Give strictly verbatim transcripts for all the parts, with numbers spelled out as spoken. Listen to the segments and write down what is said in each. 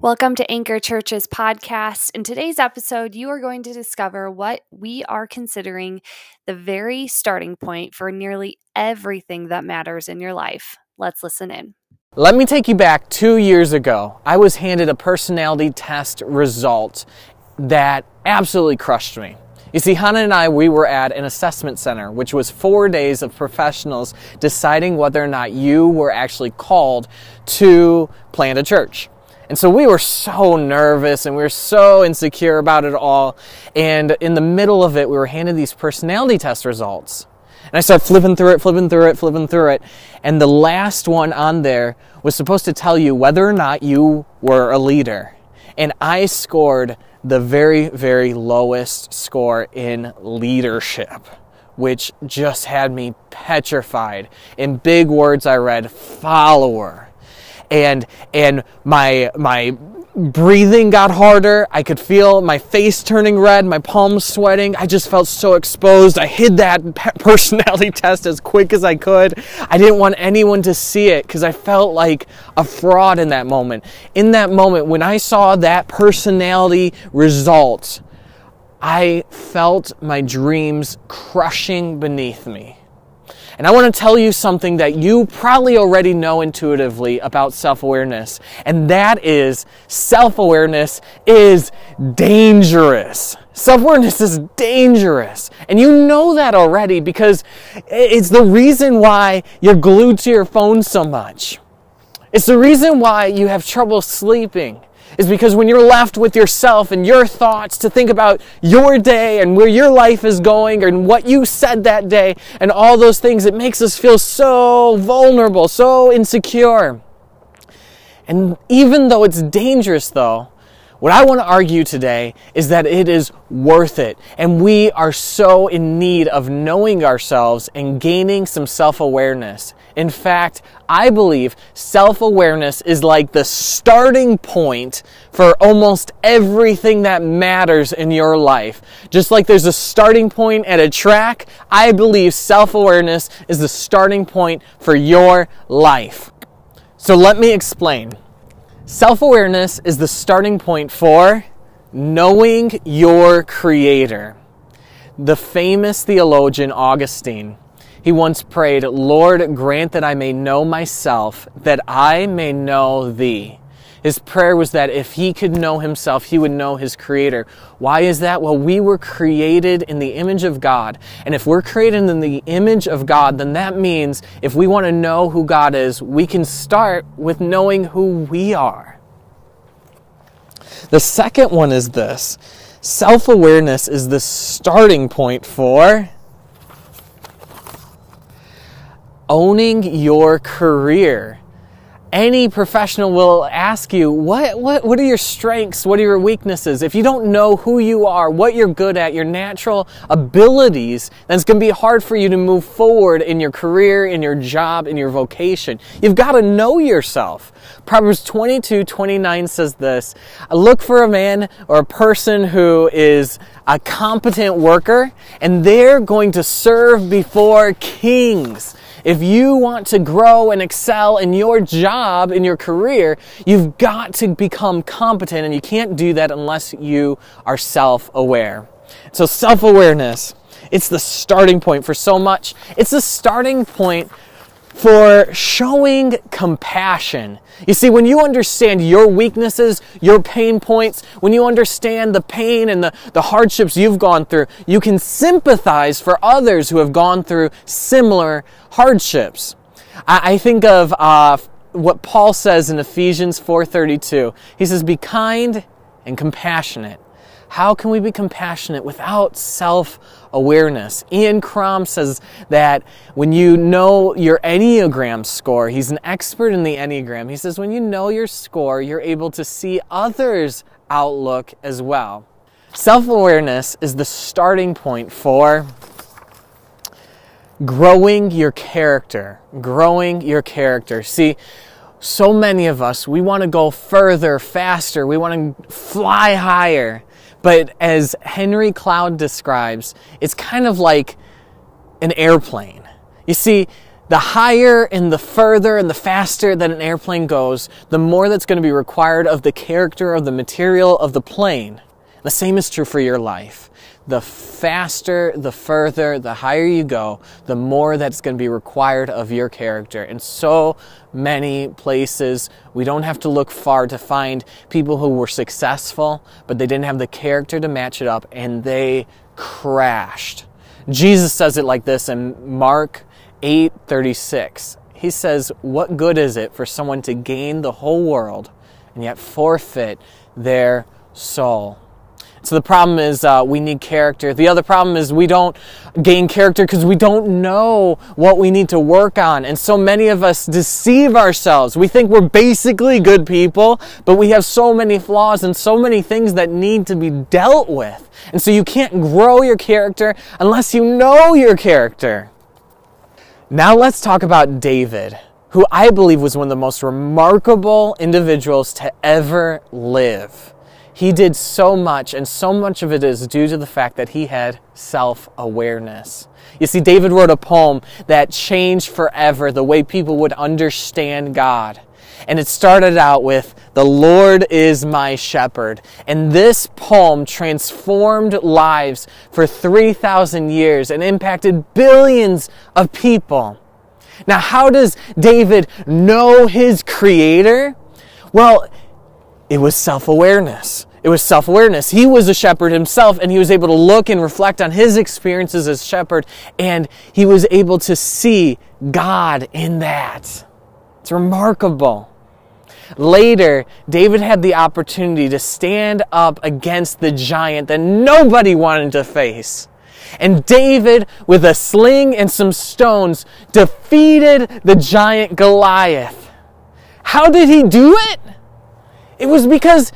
Welcome to Anchor Church's podcast. In today's episode, you are going to discover what we are considering the very starting point for nearly everything that matters in your life. Let's listen in. Let me take you back two years ago. I was handed a personality test result that absolutely crushed me. You see, Hannah and I, we were at an assessment center, which was four days of professionals deciding whether or not you were actually called to plant a church. And so we were so nervous and we were so insecure about it all. And in the middle of it, we were handed these personality test results. And I started flipping through it, flipping through it, flipping through it. And the last one on there was supposed to tell you whether or not you were a leader. And I scored the very, very lowest score in leadership, which just had me petrified. In big words, I read follower. And and my my breathing got harder. I could feel my face turning red, my palms sweating. I just felt so exposed. I hid that personality test as quick as I could. I didn't want anyone to see it because I felt like a fraud in that moment. In that moment, when I saw that personality result, I felt my dreams crushing beneath me. And I want to tell you something that you probably already know intuitively about self-awareness, and that is self-awareness is dangerous. Self-awareness is dangerous. And you know that already because it's the reason why you're glued to your phone so much. It's the reason why you have trouble sleeping. Is because when you're left with yourself and your thoughts to think about your day and where your life is going and what you said that day and all those things, it makes us feel so vulnerable, so insecure. And even though it's dangerous, though, what I want to argue today is that it is worth it. And we are so in need of knowing ourselves and gaining some self-awareness. In fact, I believe self-awareness is like the starting point for almost everything that matters in your life. Just like there's a starting point at a track, I believe self-awareness is the starting point for your life. So let me explain. Self-awareness is the starting point for knowing your Creator. The famous theologian Augustine, he once prayed, "Lord, grant that I may know myself, that I may know Thee." His prayer was that if he could know himself, he would know his Creator. Why is that? Well, we were created in the image of God. And if we're created in the image of God, then that means if we want to know who God is, we can start with knowing who we are. The second one is this. Self-awareness is the starting point for owning your career. Any professional will ask you, what, what, what are your strengths? What are your weaknesses? If you don't know who you are, what you're good at, your natural abilities, then it's going to be hard for you to move forward in your career, in your job, in your vocation. You've got to know yourself. Proverbs twenty-two twenty-nine says this, "Look for a man or a person who is a competent worker, and they're going to serve before kings." If you want to grow and excel in your job, in your career, you've got to become competent, and you can't do that unless you are self-aware. So self-awareness, it's the starting point for so much. It's the starting point for showing compassion. You see, when you understand your weaknesses, your pain points, when you understand the pain and the, the hardships you've gone through, you can sympathize for others who have gone through similar hardships. I, I think of uh, what Paul says in Ephesians four thirty-two. He says, "Be kind and compassionate." How can we be compassionate without self-awareness? Ian Crom says that when you know your Enneagram score, he's an expert in the Enneagram. He says when you know your score, you're able to see others' outlook as well. Self-awareness is the starting point for growing your character. Growing your character. See, so many of us, we want to go further, faster. We want to fly higher. But as Henry Cloud describes, it's kind of like an airplane. You see, the higher and the further and the faster that an airplane goes, the more that's going to be required of the character, of the material, of the plane. The same is true for your life. The faster, the further, the higher you go, the more that's going to be required of your character. In so many places, we don't have to look far to find people who were successful, but they didn't have the character to match it up, and they crashed. Jesus says it like this in Mark eight thirty-six. He says, "What good is it for someone to gain the whole world and yet forfeit their soul?" So the problem is uh, we need character. The other problem is we don't gain character because we don't know what we need to work on. And so many of us deceive ourselves. We think we're basically good people, but we have so many flaws and so many things that need to be dealt with. And so you can't grow your character unless you know your character. Now let's talk about David, who I believe was one of the most remarkable individuals to ever live. He did so much, and so much of it is due to the fact that he had self-awareness. You see, David wrote a poem that changed forever the way people would understand God. And it started out with, "The Lord is my shepherd." And this poem transformed lives for three thousand years and impacted billions of people. Now, how does David know his Creator? Well, it was self-awareness. It was self-awareness. He was a shepherd himself, and he was able to look and reflect on his experiences as shepherd, and he was able to see God in that. It's remarkable. Later, David had the opportunity to stand up against the giant that nobody wanted to face. And David, with a sling and some stones, defeated the giant Goliath. How did he do it? It was because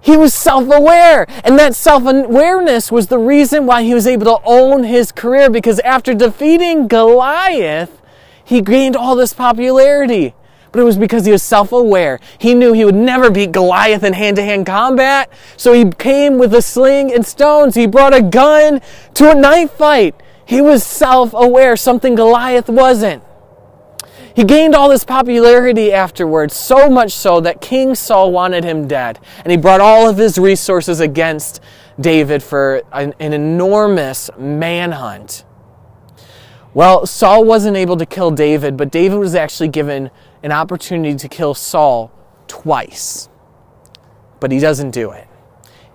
he was self-aware, and that self-awareness was the reason why he was able to own his career, because after defeating Goliath, he gained all this popularity. But it was because he was self-aware. He knew he would never beat Goliath in hand-to-hand combat, so he came with a sling and stones. He brought a gun to a knife fight. He was self-aware, something Goliath wasn't. He gained all this popularity afterwards, so much so that King Saul wanted him dead. And he brought all of his resources against David for an, an enormous manhunt. Well, Saul wasn't able to kill David, but David was actually given an opportunity to kill Saul twice. But he doesn't do it.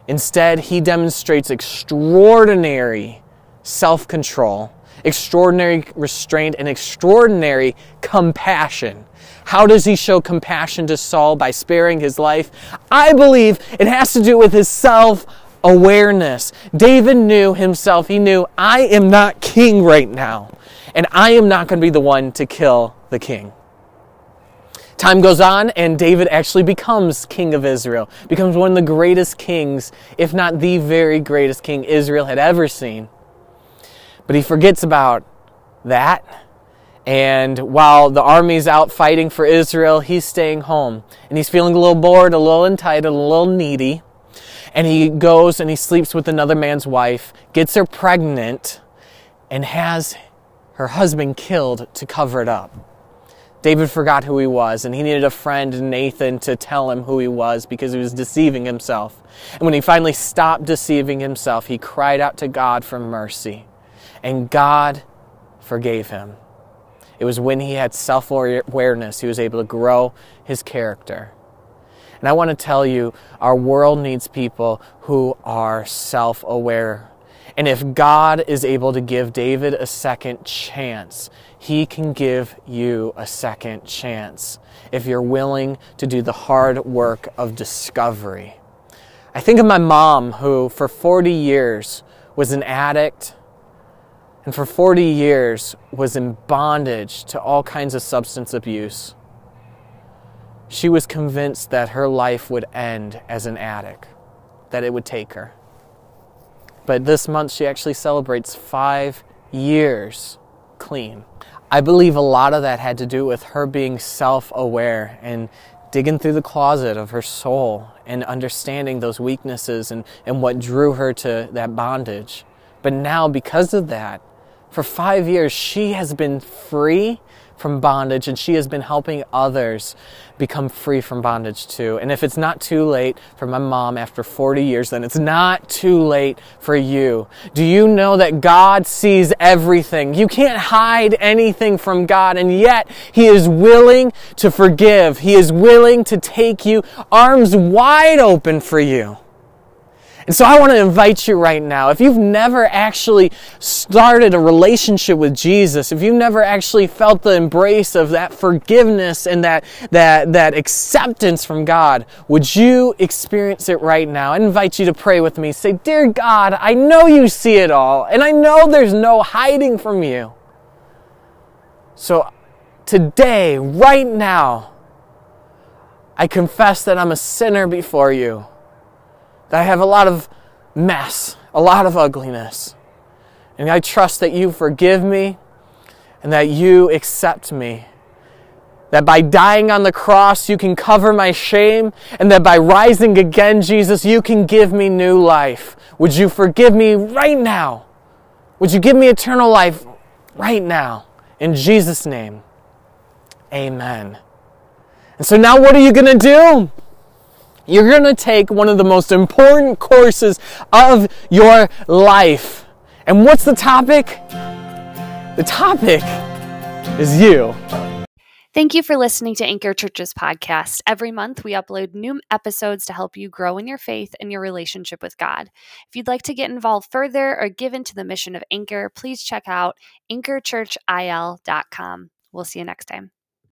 Instead, he demonstrates extraordinary self-control, extraordinary restraint, and extraordinary compassion. How does he show compassion to Saul by sparing his life? I believe it has to do with his self-awareness. David knew himself. He knew, I am not king right now, and I am not going to be the one to kill the king. Time goes on, and David actually becomes king of Israel, becomes one of the greatest kings, if not the very greatest king Israel had ever seen. But he forgets about that. And while the army's out fighting for Israel, he's staying home. And he's feeling a little bored, a little entitled, a little needy. And he goes and he sleeps with another man's wife, gets her pregnant, and has her husband killed to cover it up. David forgot who he was, and he needed a friend, Nathan, to tell him who he was because he was deceiving himself. And when he finally stopped deceiving himself, he cried out to God for mercy. And God forgave him. It was when he had self-awareness, he was able to grow his character. And I want to tell you, our world needs people who are self-aware. And if God is able to give David a second chance, he can give you a second chance if you're willing to do the hard work of discovery. I think of my mom, who for forty years was an addict, and for forty years was in bondage to all kinds of substance abuse. She was convinced that her life would end as an addict, that it would take her. But this month she actually celebrates five years clean. I believe a lot of that had to do with her being self-aware and digging through the closet of her soul and understanding those weaknesses and, and what drew her to that bondage. But now, because of that, For five years, she has been free from bondage, and she has been helping others become free from bondage too. And if it's not too late for my mom after forty years, then it's not too late for you. Do you know that God sees everything? You can't hide anything from God, and yet He is willing to forgive. He is willing to take you, arms wide open for you. And so I want to invite you right now, if you've never actually started a relationship with Jesus, if you've never actually felt the embrace of that forgiveness and that that that acceptance from God, would you experience it right now? I invite you to pray with me. Say, "Dear God, I know you see it all, and I know there's no hiding from you. So today, right now, I confess that I'm a sinner before you. I have a lot of mess, a lot of ugliness. And I trust that you forgive me and that you accept me. That by dying on the cross, you can cover my shame, and that by rising again, Jesus, you can give me new life. Would you forgive me right now? Would you give me eternal life right now? In Jesus' name, amen." And so now what are you going to do? You're going to take one of the most important courses of your life. And what's the topic? The topic is you. Thank you for listening to Anchor Church's podcast. Every month, we upload new episodes to help you grow in your faith and your relationship with God. If you'd like to get involved further or give into the mission of Anchor, please check out anchor church il dot com. We'll see you next time.